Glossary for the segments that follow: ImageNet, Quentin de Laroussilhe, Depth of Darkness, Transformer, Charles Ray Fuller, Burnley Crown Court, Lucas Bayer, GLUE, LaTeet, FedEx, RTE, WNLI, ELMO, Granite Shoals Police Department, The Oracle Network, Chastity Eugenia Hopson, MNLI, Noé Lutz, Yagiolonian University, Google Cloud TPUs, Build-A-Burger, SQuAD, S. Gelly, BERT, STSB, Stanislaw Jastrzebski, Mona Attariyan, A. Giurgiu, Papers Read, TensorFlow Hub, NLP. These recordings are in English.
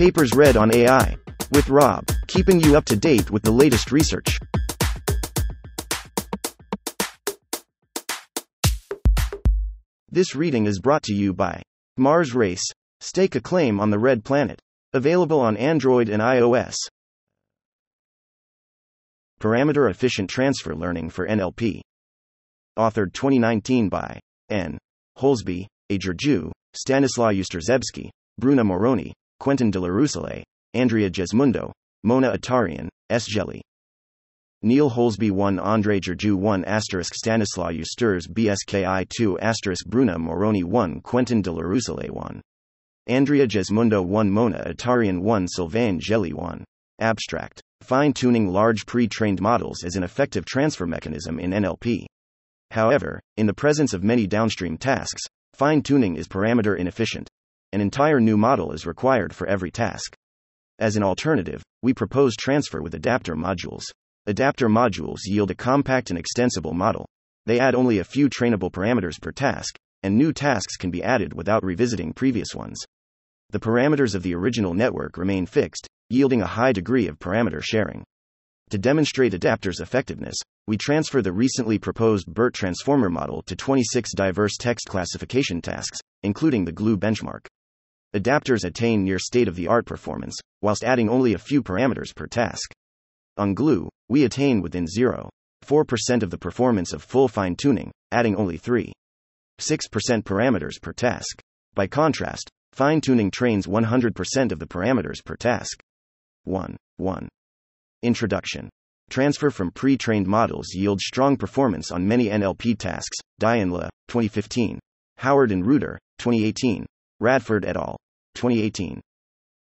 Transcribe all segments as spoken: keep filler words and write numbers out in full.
Papers Read on A I, with Rob, keeping you up to date with the latest research. This reading is brought to you by Mars Race, stake a claim on the red planet, available on Android and iOS. Parameter Efficient Transfer Learning for N L P. Authored twenty nineteen by N. Houlsby, A. Giurgiu, Stanislaw Jastrzebski, Bruna Moroni, Quentin de Laroussilhe, Andrea Gesmundo, Mona Attariyan, S. Gelly. Neil Houlsby one Andrea Gesmundo one asterisk Stanislaw Jastrzebski two asterisk Bruna Moroni one Quentin de Laroussilhe one Andrea Gesmundo one Mona Attariyan one Sylvain Gelly one. Abstract. Fine-tuning large pre-trained models is an effective transfer mechanism in N L P. However, in the presence of many downstream tasks, fine-tuning is parameter inefficient. An entire new model is required for every task. As an alternative, we propose transfer with adapter modules. Adapter modules yield a compact and extensible model. They add only a few trainable parameters per task, and new tasks can be added without revisiting previous ones. The parameters of the original network remain fixed, yielding a high degree of parameter sharing. To demonstrate adapters' effectiveness, we transfer the recently proposed BERT transformer model to twenty-six diverse text classification tasks, including the GLUE benchmark. Adapters attain near state-of-the-art performance, whilst adding only a few parameters per task. On GLUE, we attain within zero point four percent of the performance of full fine-tuning, adding only three point six percent parameters per task. By contrast, fine-tuning trains one hundred percent of the parameters per task. one point one. Introduction. Transfer from pre-trained models yields strong performance on many N L P tasks. Dianla, twenty fifteen. Howard and Reuter, twenty eighteen. Radford et al., twenty eighteen.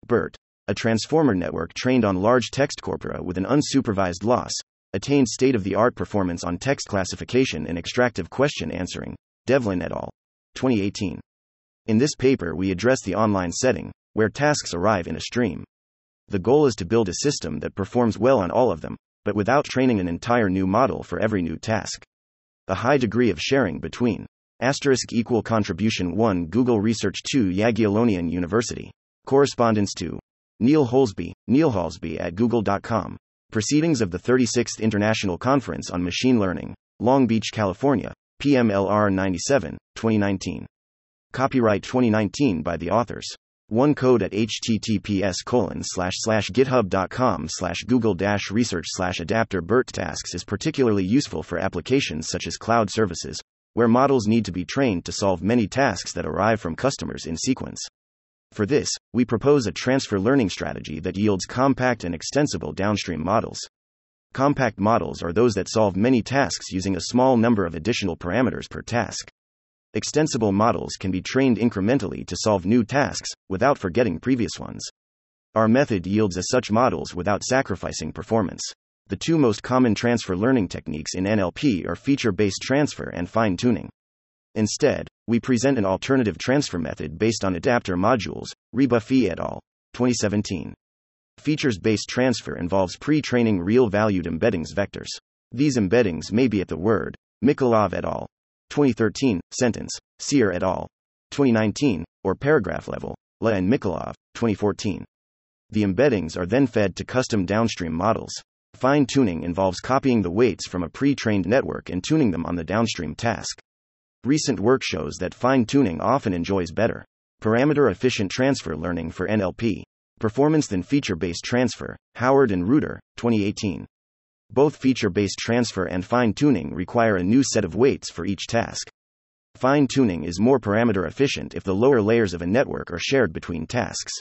BERT, a transformer network trained on large text corpora with an unsupervised loss, attained state-of-the-art performance on text classification and extractive question answering. Devlin et al., twenty eighteen. In this paper, we address the online setting, where tasks arrive in a stream. The goal is to build a system that performs well on all of them, but without training an entire new model for every new task. A high degree of sharing between asterisk equal contribution one Google Research two Yagiolonian University. Correspondence to Neil Houlsby, Neil Houlsby at google dot com. Proceedings of the thirty-sixth International Conference on Machine Learning, Long Beach, California, P M L R ninety-seven, twenty nineteen. Copyright twenty nineteen by the authors. One code at https colon slash slash github dot com slash google dash research slash adapter BERT tasks is particularly useful for applications such as cloud services, where models need to be trained to solve many tasks that arrive from customers in sequence. For this, we propose a transfer learning strategy that yields compact and extensible downstream models. Compact models are those that solve many tasks using a small number of additional parameters per task. Extensible models can be trained incrementally to solve new tasks, without forgetting previous ones. Our method yields as such models without sacrificing performance. The two most common transfer learning techniques in N L P are feature-based transfer and fine-tuning. Instead, we present an alternative transfer method based on adapter modules, Rebuffy et al., twenty seventeen. Features-based transfer involves pre-training real-valued embeddings vectors. These embeddings may be at the word, Mikolov et al., twenty thirteen, sentence, Sear et al., twenty nineteen, or paragraph level, La and Mikolov, twenty fourteen. The embeddings are then fed to custom downstream models. Fine-tuning involves copying the weights from a pre-trained network and tuning them on the downstream task. Recent work shows that fine-tuning often enjoys better parameter-efficient transfer learning for N L P performance than feature-based transfer, Howard and Reuter, twenty eighteen. Both feature-based transfer and fine-tuning require a new set of weights for each task. Fine-tuning is more parameter-efficient if the lower layers of a network are shared between tasks.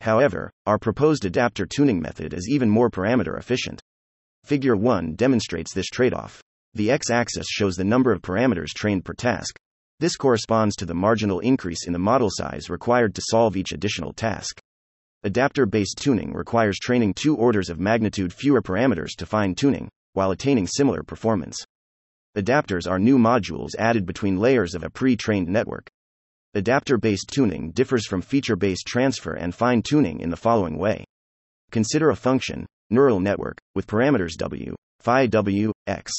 However, our proposed adapter tuning method is even more parameter-efficient. Figure one demonstrates this trade-off. The x-axis shows the number of parameters trained per task. This corresponds to the marginal increase in the model size required to solve each additional task. Adapter-based tuning requires training two orders of magnitude fewer parameters to fine-tuning, while attaining similar performance. Adapters are new modules added between layers of a pre-trained network. Adapter-based tuning differs from feature-based transfer and fine-tuning in the following way. Consider a function, neural network, with parameters w, phi w, x.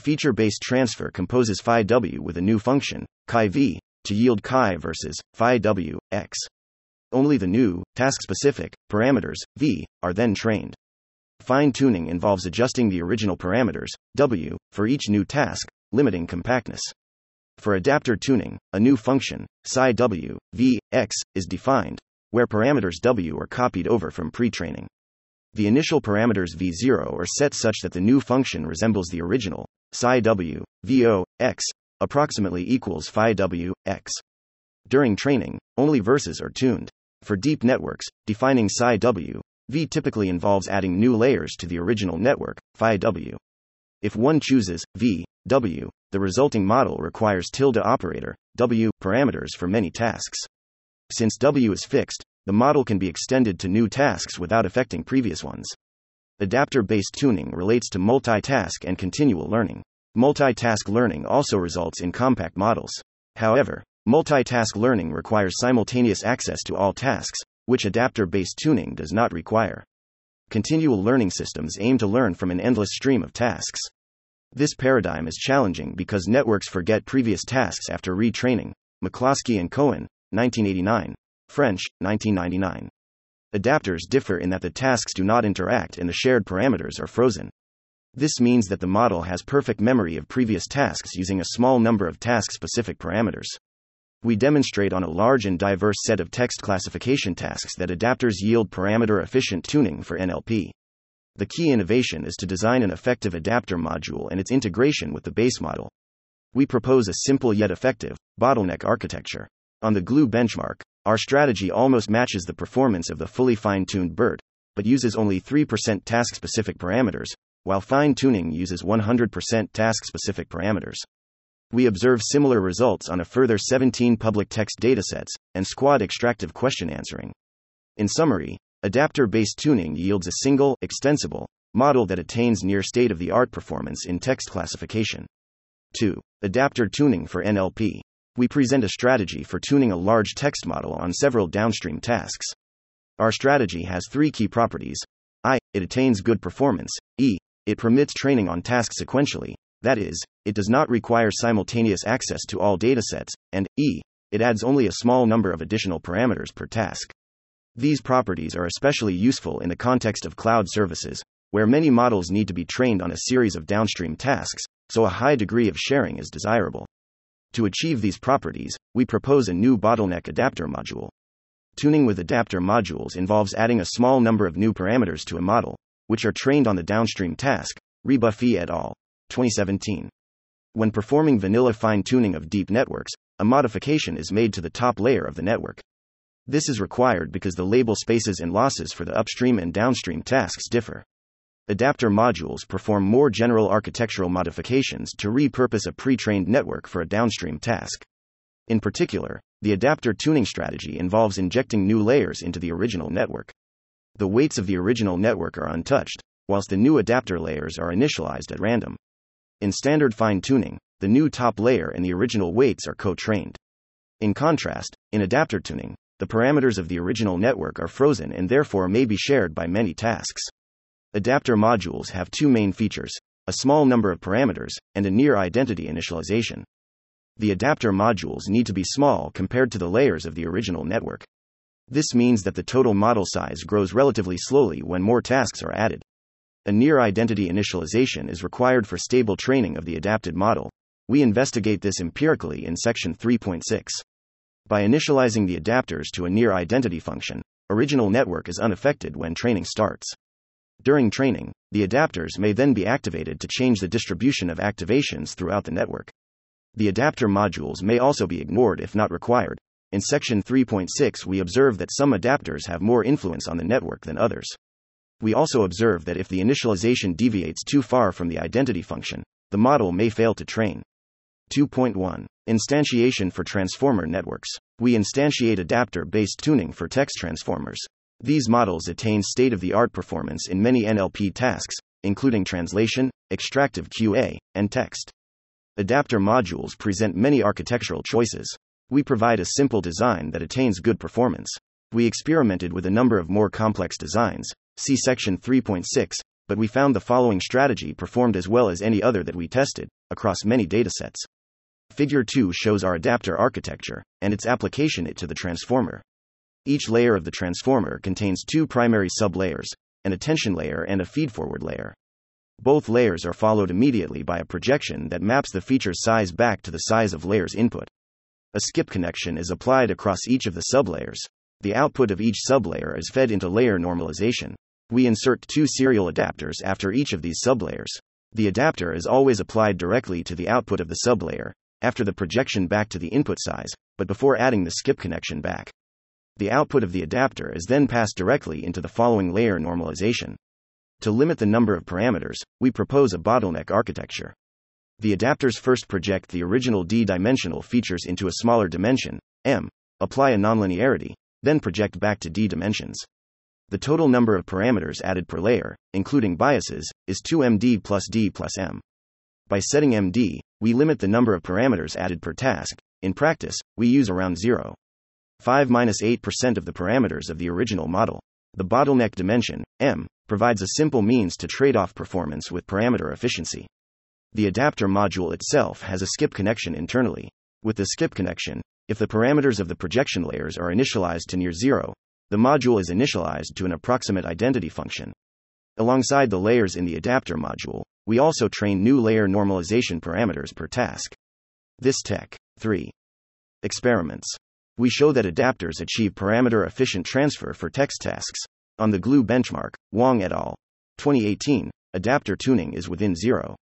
Feature-based transfer composes phi w with a new function, chi v, to yield chi versus phi w, x. Only the new, task-specific, parameters, V, are then trained. Fine-tuning involves adjusting the original parameters, W, for each new task, limiting compactness. For adapter tuning, a new function, psi W, V, X, is defined, where parameters W are copied over from pre-training. The initial parameters V zero are set such that the new function resembles the original, psi W, V zero, X, approximately equals phi W, X. During training, only verses are tuned. For deep networks, defining psi W, V typically involves adding new layers to the original network, phi W. If one chooses V, W, the resulting model requires tilde operator, W, parameters for many tasks. Since W is fixed, the model can be extended to new tasks without affecting previous ones. Adapter-based tuning relates to multitask and continual learning. Multitask learning also results in compact models. However, multitask learning requires simultaneous access to all tasks, which adapter-based tuning does not require. Continual learning systems aim to learn from an endless stream of tasks. This paradigm is challenging because networks forget previous tasks after retraining. McCloskey and Cohen, nineteen eighty-nine, French, nineteen ninety-nine. Adapters differ in that the tasks do not interact and the shared parameters are frozen. This means that the model has perfect memory of previous tasks using a small number of task-specific parameters. We demonstrate on a large and diverse set of text classification tasks that adapters yield parameter-efficient tuning for N L P. The key innovation is to design an effective adapter module and its integration with the base model. We propose a simple yet effective, bottleneck architecture. On the GLUE benchmark, our strategy almost matches the performance of the fully fine-tuned BERT, but uses only three percent task-specific parameters, while fine-tuning uses one hundred percent task-specific parameters. We observe similar results on a further seventeen public text datasets, and SQuAD extractive question answering. In summary, adapter-based tuning yields a single, extensible, model that attains near state-of-the-art performance in text classification. two. Adapter tuning for N L P. We present a strategy for tuning a large text model on several downstream tasks. Our strategy has three key properties. I. It attains good performance. E. It permits training on tasks sequentially. That is, it does not require simultaneous access to all datasets, and, e, it adds only a small number of additional parameters per task. These properties are especially useful in the context of cloud services, where many models need to be trained on a series of downstream tasks, so a high degree of sharing is desirable. To achieve these properties, we propose a new bottleneck adapter module. Tuning with adapter modules involves adding a small number of new parameters to a model, which are trained on the downstream task, Rebuffy et al. twenty seventeen. When performing vanilla fine-tuning of deep networks, a modification is made to the top layer of the network. This is required because the label spaces and losses for the upstream and downstream tasks differ. Adapter modules perform more general architectural modifications to repurpose a pre-trained network for a downstream task. In particular, the adapter tuning strategy involves injecting new layers into the original network. The weights of the original network are untouched, whilst the new adapter layers are initialized at random. In standard fine-tuning, the new top layer and the original weights are co-trained. In contrast, in adapter tuning, the parameters of the original network are frozen and therefore may be shared by many tasks. Adapter modules have two main features, a small number of parameters, and a near-identity initialization. The adapter modules need to be small compared to the layers of the original network. This means that the total model size grows relatively slowly when more tasks are added. A near-identity initialization is required for stable training of the adapted model. We investigate this empirically in section three point six. By initializing the adapters to a near-identity function, original network is unaffected when training starts. During training, the adapters may then be activated to change the distribution of activations throughout the network. The adapter modules may also be ignored if not required. In section three point six, we observe that some adapters have more influence on the network than others. We also observe that if the initialization deviates too far from the identity function, the model may fail to train. two point one. Instantiation for transformer networks. We instantiate adapter-based tuning for text transformers. These models attain state-of-the-art performance in many N L P tasks, including translation, extractive Q A, and text. Adapter modules present many architectural choices. We provide a simple design that attains good performance. We experimented with a number of more complex designs, see section three point six, but we found the following strategy performed as well as any other that we tested, across many datasets. Figure two shows our adapter architecture, and its application it to the transformer. Each layer of the transformer contains two primary sublayers, an attention layer and a feedforward layer. Both layers are followed immediately by a projection that maps the feature size back to the size of layer's input. A skip connection is applied across each of the sublayers. The output of each sublayer is fed into layer normalization. We insert two serial adapters after each of these sublayers. The adapter is always applied directly to the output of the sublayer, after the projection back to the input size, but before adding the skip connection back. The output of the adapter is then passed directly into the following layer normalization. To limit the number of parameters, we propose a bottleneck architecture. The adapters first project the original d-dimensional features into a smaller dimension, m, apply a nonlinearity, then project back to d dimensions. The total number of parameters added per layer, including biases, is two m d plus d plus m. By setting m d, we limit the number of parameters added per task. In practice, we use around zero point five to eight percent of the parameters of the original model. The bottleneck dimension, m, provides a simple means to trade off performance with parameter efficiency. The adapter module itself has a skip connection internally. With the skip connection, if the parameters of the projection layers are initialized to near zero, the module is initialized to an approximate identity function. Alongside the layers in the adapter module, we also train new layer normalization parameters per task. This Tech. three. Experiments. We show that adapters achieve parameter-efficient transfer for text tasks. On the GLUE benchmark, Wong et al. twenty eighteen, adapter tuning is within zero point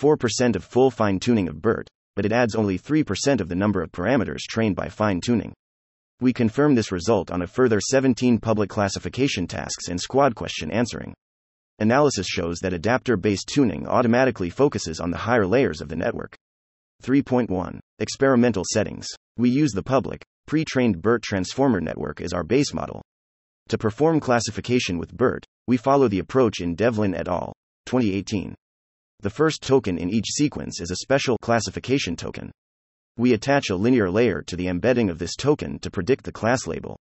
four percent of full fine-tuning of BERT, but it adds only three percent of the number of parameters trained by fine-tuning. We confirm this result on a further seventeen public classification tasks and SQuAD question answering. Analysis shows that adapter-based tuning automatically focuses on the higher layers of the network. three point one. Experimental settings. We use the public, pre-trained BERT transformer network as our base model. To perform classification with BERT, we follow the approach in Devlin et al. twenty eighteen. The first token in each sequence is a special classification token. We attach a linear layer to the embedding of this token to predict the class label.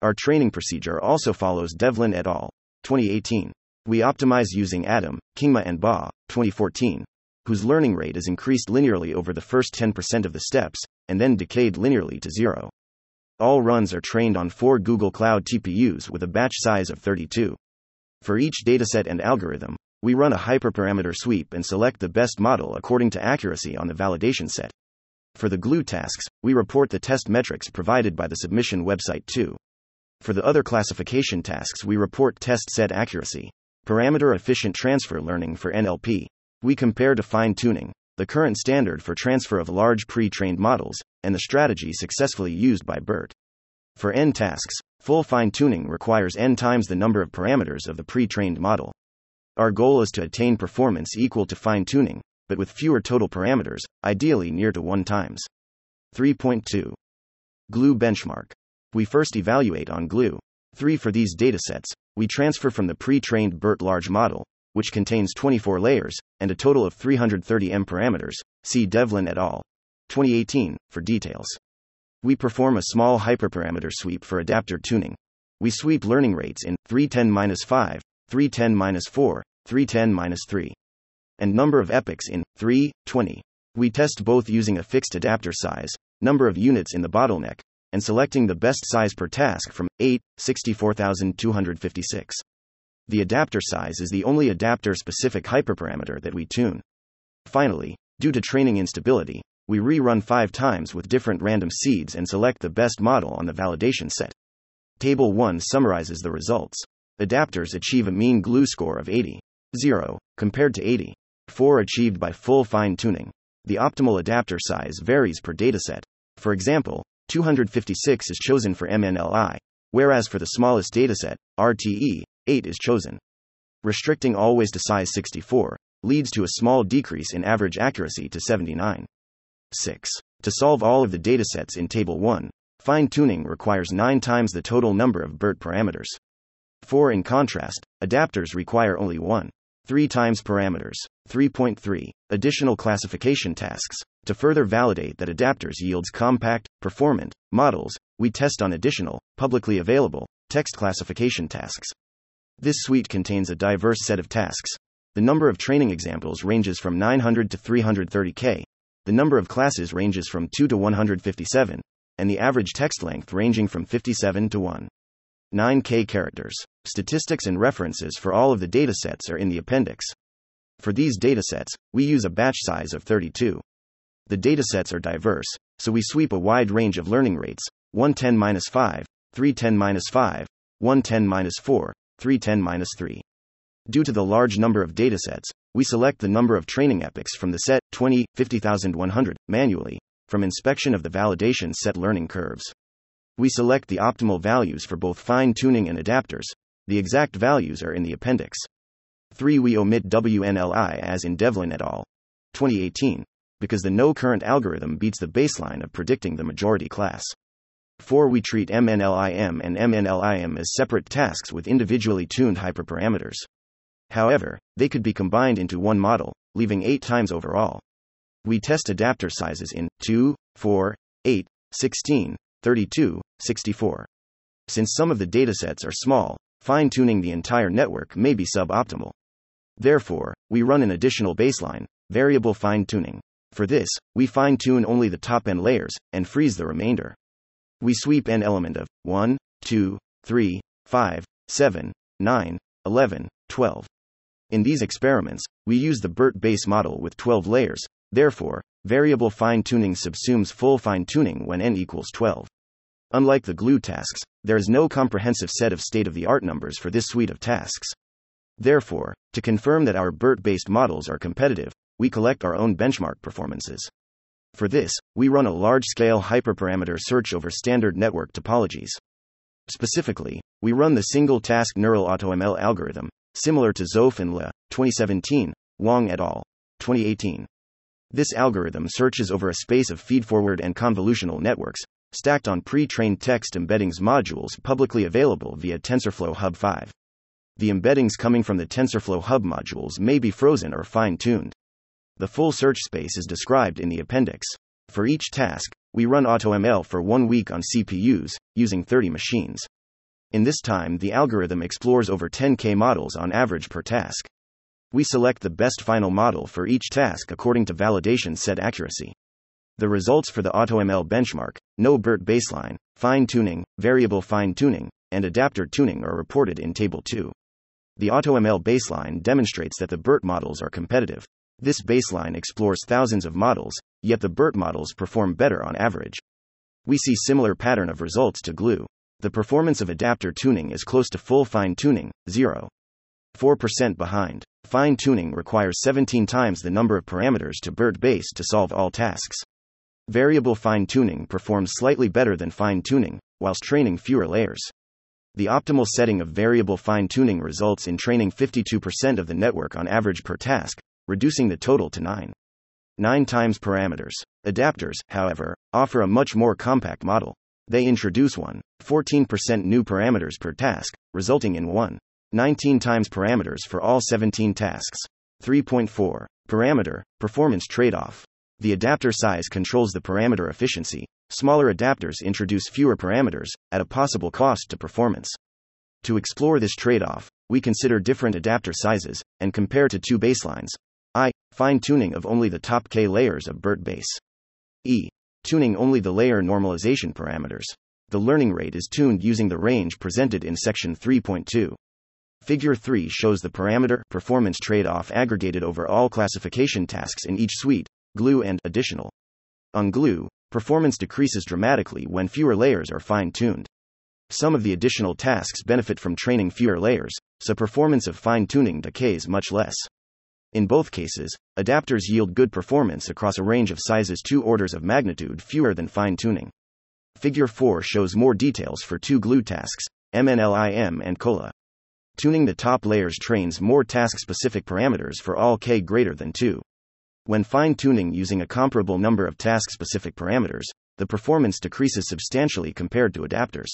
Our training procedure also follows Devlin et al. twenty eighteen. We optimize using Adam, Kingma and Ba, twenty fourteen, whose learning rate is increased linearly over the first ten percent of the steps, and then decayed linearly to zero. All runs are trained on four Google Cloud T P Us with a batch size of thirty-two. For each dataset and algorithm, we run a hyperparameter sweep and select the best model according to accuracy on the validation set. For the GLUE tasks, we report the test metrics provided by the submission website too. For the other classification tasks, we report test set accuracy. Parameter efficient transfer learning for N L P. We compare to fine-tuning, the current standard for transfer of large pre-trained models, and the strategy successfully used by BERT. For N tasks, full fine-tuning requires N times the number of parameters of the pre-trained model. Our goal is to attain performance equal to fine-tuning, but with fewer total parameters, ideally near to one times. three point two. GLUE benchmark. We first evaluate on GLUE. three for these datasets, we transfer from the pre-trained BERT large model, which contains twenty-four layers, and a total of three hundred thirty million parameters, see Devlin et al. twenty eighteen, for details. We perform a small hyperparameter sweep for adapter tuning. We sweep learning rates in three ten to the minus five, three ten to the minus four, three ten to the minus three. And number of epochs in three twenty. We test both using a fixed adapter size, number of units in the bottleneck, and selecting the best size per task from eight sixty-four thousand two hundred fifty-six. The adapter size is the only adapter-specific hyperparameter that we tune. Finally, due to training instability, we rerun five times with different random seeds and select the best model on the validation set. Table one summarizes the results. Adapters achieve a mean GLUE score of eighty point zero, compared to eighty point four achieved by full fine-tuning. The optimal adapter size varies per dataset. For example, two hundred fifty-six is chosen for M N L I, whereas for the smallest dataset, R T E, eight is chosen. Restricting always to size sixty-four leads to a small decrease in average accuracy to seventy-nine point six. To solve all of the datasets in Table one, fine-tuning requires nine times the total number of BERT parameters. four In contrast, adapters require only one point three times parameters. three point three. Additional classification tasks. To further validate that adapters yields compact, performant models, we test on additional, publicly available, text classification tasks. This suite contains a diverse set of tasks. The number of training examples ranges from nine hundred to three hundred thirty thousand. The number of classes ranges from two to one hundred fifty-seven. and the average text length ranging from fifty-seven to one point nine K characters. Statistics and references for all of the datasets are in the appendix. For these datasets, we use a batch size of thirty-two. The datasets are diverse, so we sweep a wide range of learning rates, one ten to the minus five, three ten to the minus five, one ten to the minus four, three ten to the minus three. Due to the large number of datasets, we select the number of training epochs from the set twenty, fifty thousand one hundred manually, from inspection of the validation set learning curves. We select the optimal values for both fine-tuning and adapters. The exact values are in the appendix. three. We omit W N L I as in Devlin et al. twenty eighteen, because the no-current algorithm beats the baseline of predicting the majority class. four. We treat M N L I M and M N L I M as separate tasks with individually tuned hyperparameters. However, they could be combined into one model, leaving eight times overall. We test adapter sizes in two, four, eight, sixteen, thirty-two, sixty-four. Since some of the datasets are small, fine-tuning the entire network may be suboptimal. Therefore, we run an additional baseline, variable fine-tuning. For this, we fine-tune only the top-end layers, and freeze the remainder. We sweep an element of one, two, three, five, seven, nine, eleven, twelve. In these experiments, we use the BERT base model with twelve layers, therefore, variable fine-tuning subsumes full fine-tuning when n equals twelve. Unlike the GLUE tasks, there is no comprehensive set of state-of-the-art numbers for this suite of tasks. Therefore, to confirm that our BERT-based models are competitive, we collect our own benchmark performances. For this, we run a large-scale hyperparameter search over standard network topologies. Specifically, we run the single-task neural AutoML algorithm, similar to Zoff and Le, twenty seventeen, Wang et al., twenty eighteen. This algorithm searches over a space of feedforward and convolutional networks, stacked on pre-trained text embeddings modules publicly available via TensorFlow Hub five. The embeddings coming from the TensorFlow Hub modules may be frozen or fine-tuned. The full search space is described in the appendix. For each task, we run AutoML for one week on C P Us, using thirty machines. In this time, the algorithm explores over ten K models on average per task. We select the best final model for each task according to validation set accuracy. The results for the AutoML benchmark, no BERT baseline, fine-tuning, variable fine-tuning, and adapter tuning are reported in Table two. The AutoML baseline demonstrates that the BERT models are competitive. This baseline explores thousands of models, yet the BERT models perform better on average. We see similar pattern of results to GLUE. The performance of adapter tuning is close to full fine-tuning, zero point four percent behind. Fine-tuning requires seventeen times the number of parameters to BERT-based to solve all tasks. Variable fine-tuning performs slightly better than fine-tuning, whilst training fewer layers. The optimal setting of variable fine-tuning results in training fifty-two percent of the network on average per task, reducing the total to nine point nine times parameters. Adapters, however, offer a much more compact model. They introduce one point one four percent new parameters per task, resulting in one point one nine times parameters for all seventeen tasks. three point four. Parameter performance trade-off. The adapter size controls the parameter efficiency. Smaller adapters introduce fewer parameters, at a possible cost to performance. To explore this trade-off, we consider different adapter sizes, and compare to two baselines. one. Fine-tuning of only the top K layers of BERT base. two. Tuning only the layer normalization parameters. The learning rate is tuned using the range presented in section three point two. Figure three shows the parameter performance trade-off aggregated over all classification tasks in each suite, GLUE and additional. On GLUE, performance decreases dramatically when fewer layers are fine-tuned. Some of the additional tasks benefit from training fewer layers, so performance of fine-tuning decays much less. In both cases, adapters yield good performance across a range of sizes two orders of magnitude fewer than fine-tuning. Figure four shows more details for two GLUE tasks, M N L I M and CoLA. Tuning the top layers trains more task-specific parameters for all K greater than two. When fine-tuning using a comparable number of task-specific parameters, the performance decreases substantially compared to adapters.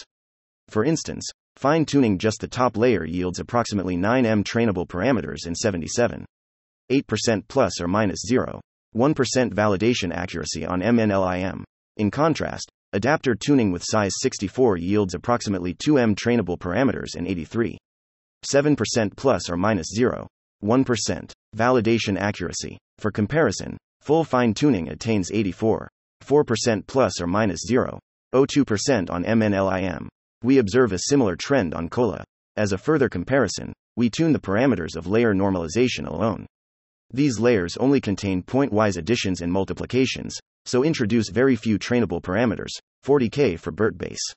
For instance, fine-tuning just the top layer yields approximately nine M trainable parameters in seventy-seven. eight percent plus or minus zero point one percent validation accuracy on M N L I M. In contrast, adapter tuning with size sixty-four yields approximately two M trainable parameters in eighty-three point seven percent plus or minus zero point one percent validation accuracy. For comparison, full fine-tuning attains eighty-four point four percent plus or minus zero point zero zero point zero two percent on M N L I M. We observe a similar trend on CoLA. As a further comparison, we tune the parameters of layer normalization alone. These layers only contain point-wise additions and multiplications, so introduce very few trainable parameters, forty K for BERT base.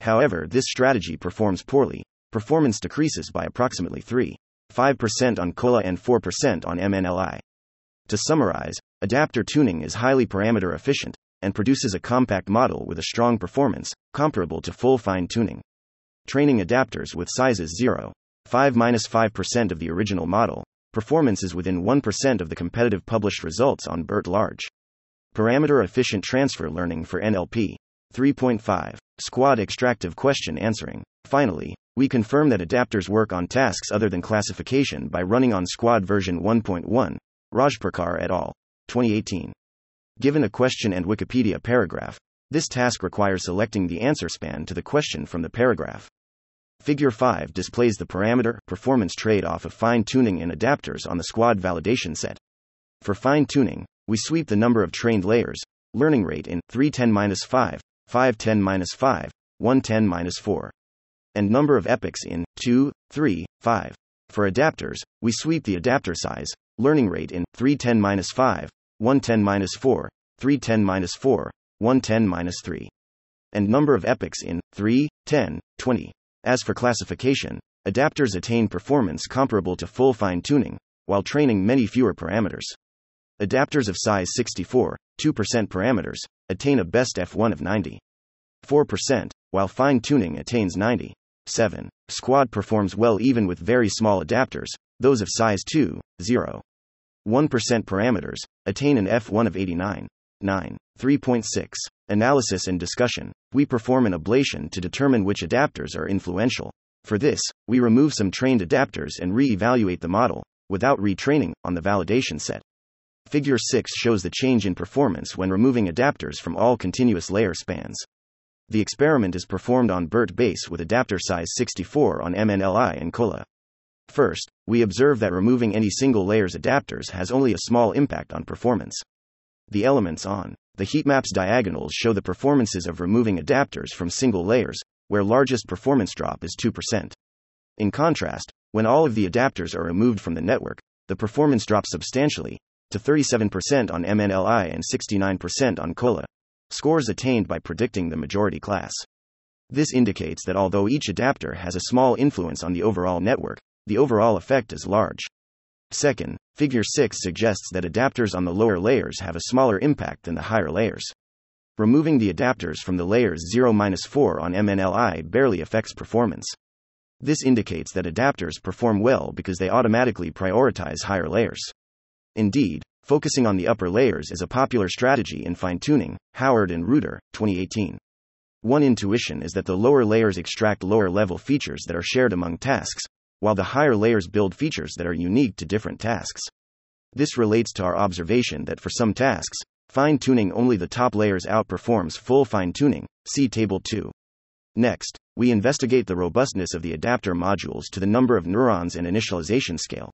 However, this strategy performs poorly. Performance decreases by approximately three point five percent on CoLA and four percent on M N L I. To summarize, adapter tuning is highly parameter efficient and produces a compact model with a strong performance, comparable to full fine-tuning. Training adapters with sizes zero point five to five percent of the original model, performance is within one percent of the competitive published results on BERT large. Parameter efficient transfer learning for N L P. three point five. SQuAD extractive question answering. Finally, we confirm that adapters work on tasks other than classification by running on SQuAD version one point one, Rajprakash et al. twenty eighteen. Given a question and Wikipedia paragraph, this task requires selecting the answer span to the question from the paragraph. Figure five displays the parameter performance trade-off of fine-tuning and adapters on the SQuAD validation set. For fine-tuning, we sweep the number of trained layers, learning rate in three ten to five, five ten to five, one ten to four, and number of epochs in two, three, five. For adapters, we sweep the adapter size, learning rate in three ten to five, one ten to four, three ten to four, one ten to three, and number of epochs in three, ten, twenty. As for classification, adapters attain performance comparable to full fine-tuning, while training many fewer parameters. Adapters of size sixty-four, two percent parameters, attain a best F one of ninety point four percent, while fine-tuning attains ninety point seven percent. SQuAD performs well even with very small adapters. Those of size two, zero point one percent parameters, attain an F one of eighty-nine point nine. three point six. Analysis and discussion. We perform an ablation to determine which adapters are influential. For this, we remove some trained adapters and re-evaluate the model, without retraining, on the validation set. Figure six shows the change in performance when removing adapters from all continuous layer spans. The experiment is performed on BERT base with adapter size sixty-four on M N L I and CoLA. First, we observe that removing any single layer's adapters has only a small impact on performance. The elements on the heatmaps diagonals show the performances of removing adapters from single layers, where largest performance drop is two percent. In contrast, when all of the adapters are removed from the network, the performance drops substantially, to thirty-seven percent on M N L I and sixty-nine percent on CoLA, scores attained by predicting the majority class. This indicates that although each adapter has a small influence on the overall network, the overall effect is large. Second, figure six suggests that adapters on the lower layers have a smaller impact than the higher layers. Removing the adapters from the layers zero to four on M N L I barely affects performance. This indicates that adapters perform well because they automatically prioritize higher layers. Indeed, focusing on the upper layers is a popular strategy in fine-tuning, Howard and Reuter, twenty eighteen. One intuition is that the lower layers extract lower-level features that are shared among tasks, while the higher layers build features that are unique to different tasks. This relates to our observation that for some tasks, fine-tuning only the top layers outperforms full fine-tuning, see Table two. Next, we investigate the robustness of the adapter modules to the number of neurons and initialization scale.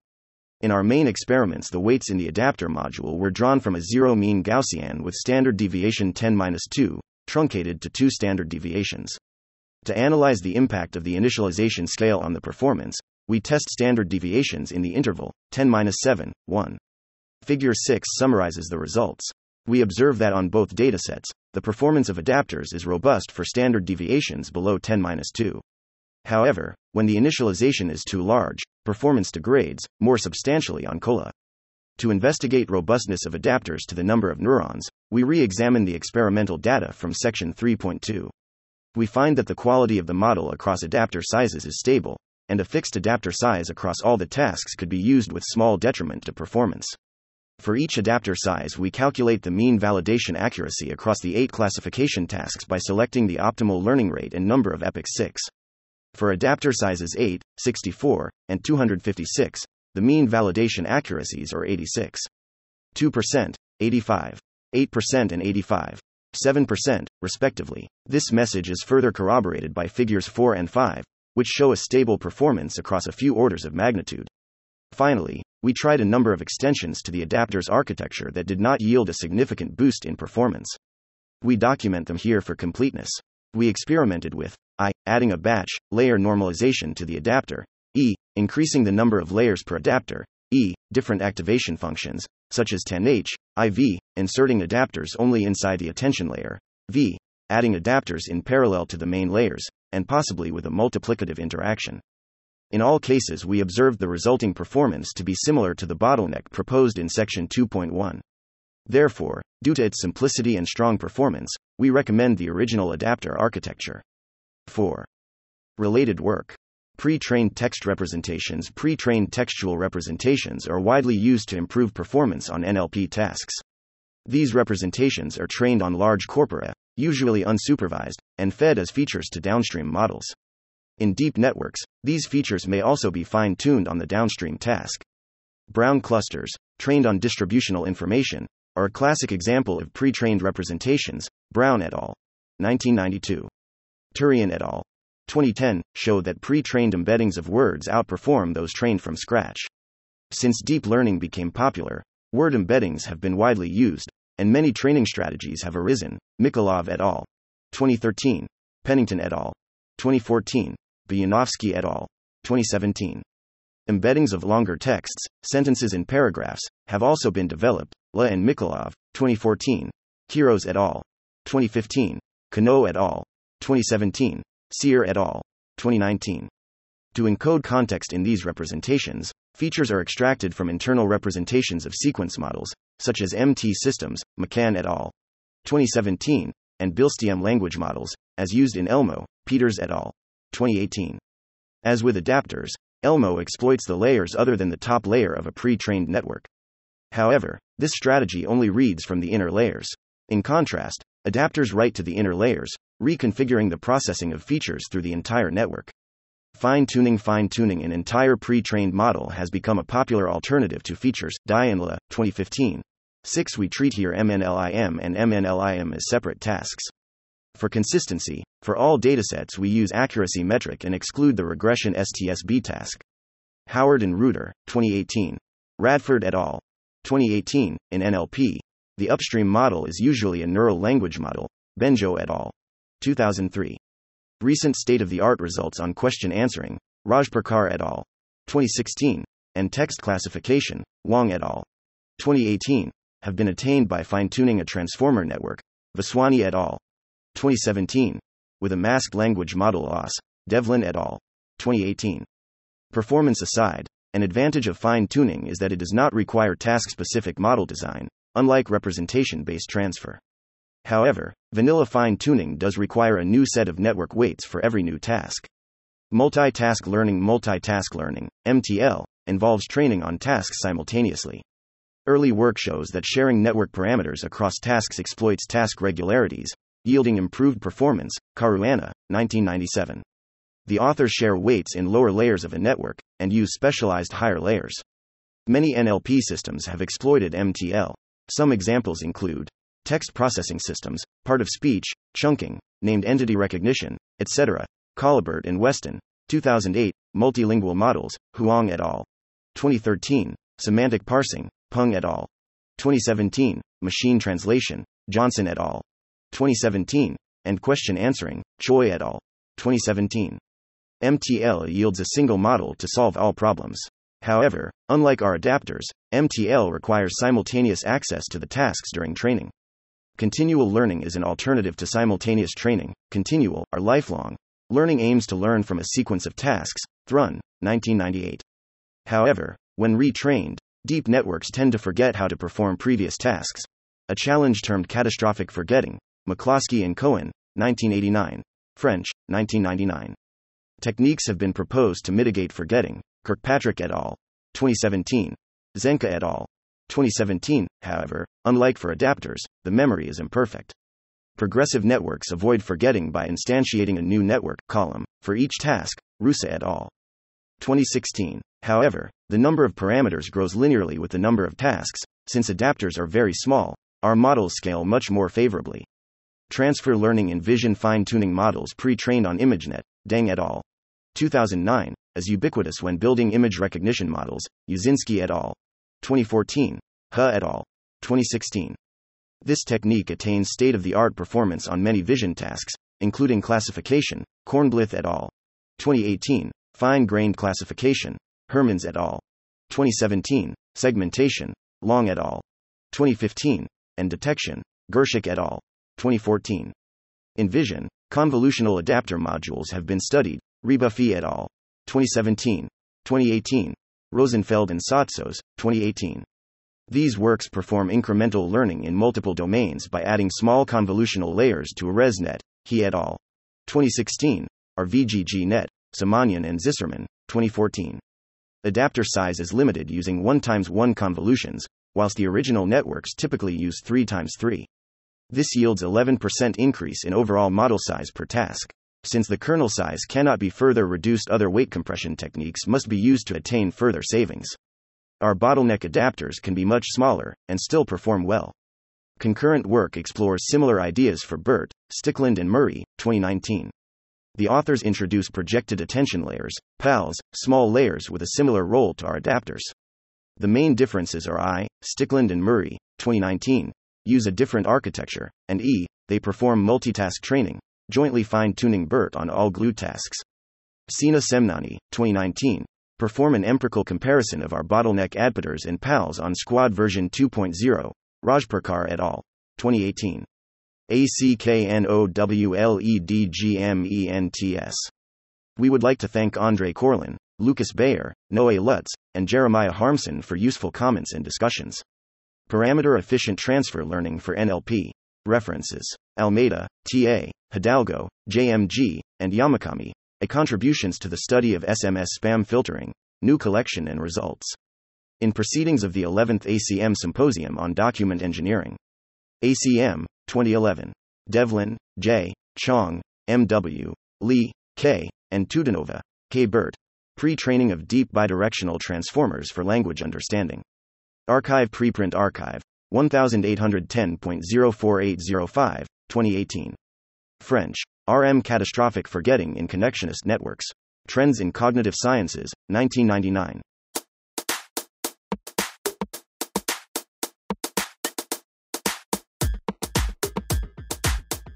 In our main experiments, the weights in the adapter module were drawn from a zero-mean Gaussian with standard deviation ten to two, truncated to two standard deviations. To analyze the impact of the initialization scale on the performance, we test standard deviations in the interval ten to seven, one. Figure six summarizes the results. We observe that on both datasets, the performance of adapters is robust for standard deviations below ten to two. However, when the initialization is too large, performance degrades, more substantially on CoLA. To investigate robustness of adapters to the number of neurons, we re-examine the experimental data from section three point two. We find that the quality of the model across adapter sizes is stable, and a fixed adapter size across all the tasks could be used with small detriment to performance. For each adapter size, we calculate the mean validation accuracy across the eight classification tasks by selecting the optimal learning rate and number of epochs six. For adapter sizes eight, sixty-four, and two hundred fifty-six, the mean validation accuracies are eighty-six point two percent, eighty-five point eight percent and eighty-five point seven percent, respectively. This message is further corroborated by figures four and five, which show a stable performance across a few orders of magnitude. Finally, we tried a number of extensions to the adapter's architecture that did not yield a significant boost in performance. We document them here for completeness. We experimented with one. Adding a batch, layer normalization to the adapter. two. Increasing the number of layers per adapter. three. Different activation functions, such as ten H I V, inserting adapters only inside the attention layer. four. Adding adapters in parallel to the main layers, and possibly with a multiplicative interaction. In all cases, we observed the resulting performance to be similar to the bottleneck proposed in section two point one. Therefore, due to its simplicity and strong performance, we recommend the original adapter architecture. four. Related work. Pre-trained text representations. Pre-trained textual representations are widely used to improve performance on N L P tasks. These representations are trained on large corpora, usually unsupervised, and fed as features to downstream models. In deep networks, these features may also be fine-tuned on the downstream task. Brown clusters, trained on distributional information, are a classic example of pre-trained representations. Brown et al. nineteen ninety-two. Attariyan et al. twenty ten, show that pre-trained embeddings of words outperform those trained from scratch. Since deep learning became popular, word embeddings have been widely used, and many training strategies have arisen. Mikolov et al. twenty thirteen, Pennington et al. twenty fourteen, Buyanovsky et al. twenty seventeen. Embeddings of longer texts, sentences and paragraphs, have also been developed. La and Mikolov, twenty fourteen, Kiros et al. twenty fifteen, Cano et al. twenty seventeen, Sear et al. twenty nineteen. To encode context in these representations, features are extracted from internal representations of sequence models, such as M T systems, McCann et al. twenty seventeen, and Bilstein language models, as used in ELMO, Peters et al. twenty eighteen. As with adapters, ELMO exploits the layers other than the top layer of a pre-trained network. However, this strategy only reads from the inner layers. In contrast, adapters write to the inner layers, reconfiguring the processing of features through the entire network. Fine-tuning. Fine-tuning an entire pre-trained model has become a popular alternative to features. Dianla, twenty fifteen. six. We treat here M N L I M and M N L I M as separate tasks. For consistency, for all datasets we use accuracy metric and exclude the regression S T S B task. Howard and Reuter, twenty eighteen. Radford et al. twenty eighteen, in N L P, the upstream model is usually a neural language model. Benjo et al. two thousand three. Recent state-of-the-art results on question answering. Rajprakash et al. twenty sixteen, and text classification. Wang et al. twenty eighteen, have been attained by fine-tuning a transformer network. Vaswani et al. twenty seventeen, with a masked language model O S. Devlin et al. twenty eighteen. Performance aside, an advantage of fine-tuning is that it does not require task-specific model design, unlike representation-based transfer. However, vanilla fine-tuning does require a new set of network weights for every new task. Multitask learning. Multitask learning, M T L, involves training on tasks simultaneously. Early work shows that sharing network parameters across tasks exploits task regularities, yielding improved performance. Caruana, nineteen ninety-seven. The authors share weights in lower layers of a network, and use specialized higher layers. Many N L P systems have exploited M T L. Some examples include text processing systems, part of speech, chunking, named entity recognition, et cetera. Colibert and Weston, two thousand eight, multilingual models, Huang et al. twenty thirteen, semantic parsing, Peng et al. twenty seventeen, machine translation, Johnson et al. twenty seventeen, and question answering, Choi et al. twenty seventeen. M T L yields a single model to solve all problems. However, unlike our adapters, M T L requires simultaneous access to the tasks during training. Continual learning is an alternative to simultaneous training. Continual, or lifelong, learning aims to learn from a sequence of tasks. Thrun, nineteen ninety-eight. However, when retrained, deep networks tend to forget how to perform previous tasks, a challenge termed catastrophic forgetting. McCloskey and Cohen, nineteen eighty-nine. French, nineteen ninety-nine. Techniques have been proposed to mitigate forgetting. Kirkpatrick et al. twenty seventeen. Zenka et al. twenty seventeen. However, unlike for adapters, the memory is imperfect. Progressive networks avoid forgetting by instantiating a new network column for each task. Rusa et al. twenty sixteen. However, the number of parameters grows linearly with the number of tasks. Since adapters are very small, our models scale much more favorably. Transfer learning. Envision fine-tuning models pre-trained on ImageNet. Deng et al. two thousand nine, as ubiquitous when building image recognition models. Uzinski et al. twenty fourteen, He et al. twenty sixteen. This technique attains state-of-the-art performance on many vision tasks, including classification, Kornblith et al. twenty eighteen, fine-grained classification, Hermans et al. twenty seventeen, segmentation, Long et al. twenty fifteen, and detection, Gershik et al. twenty fourteen. In vision, convolutional adapter modules have been studied, Rebuffy et al. twenty seventeen, twenty eighteen, Rosenfeld and Satsos, twenty eighteen. These works perform incremental learning in multiple domains by adding small convolutional layers to a ResNet, he et al. twenty sixteen, or V G G net, Simonian and Zisserman, twenty fourteen. Adapter size is limited using one by one convolutions, whilst the original networks typically use three by three. This yields eleven percent increase in overall model size per task. Since the kernel size cannot be further reduced, other weight compression techniques must be used to attain further savings. Our bottleneck adapters can be much smaller and still perform well. Concurrent work explores similar ideas for BERT, Stickland and Murray, twenty nineteen. The authors introduce projected attention layers, P A Ls, small layers with a similar role to our adapters. The main differences are I, Stickland and Murray, twenty nineteen, use a different architecture, and E, they perform multitask training, jointly fine-tuning BERT on all GLUE tasks. Sina Semnani, twenty nineteen, perform an empirical comparison of our bottleneck adapters and P A Ls on SQuAD version two point oh, Rajpurkar et al., twenty eighteen. ACKNOWLEDGMENTS. We would like to thank Andre Korlin, Lucas Bayer, Noé Lutz, and Jeremiah Harmson for useful comments and discussions. Parameter-efficient transfer learning for N L P. References. Almeida, T A, Hidalgo, J M G, and Yamakami, A Contributions to the Study of S M S Spam Filtering, New Collection and Results. In Proceedings of the eleventh A C M Symposium on Document Engineering. A C M, twenty eleven. Devlin, J, Chong, M W, Lee, K, and Tudanova, K. BERT. Pre-training of deep bidirectional transformers for language understanding. Archive preprint archive, eighteen ten point oh four eight oh five, twenty eighteen. French. R M Catastrophic Forgetting in Connectionist Networks. Trends in Cognitive Sciences, nineteen ninety-nine.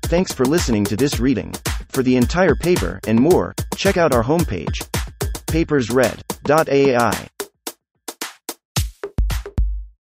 Thanks for listening to this reading. For the entire paper and more, check out our homepage, papers read dot A I.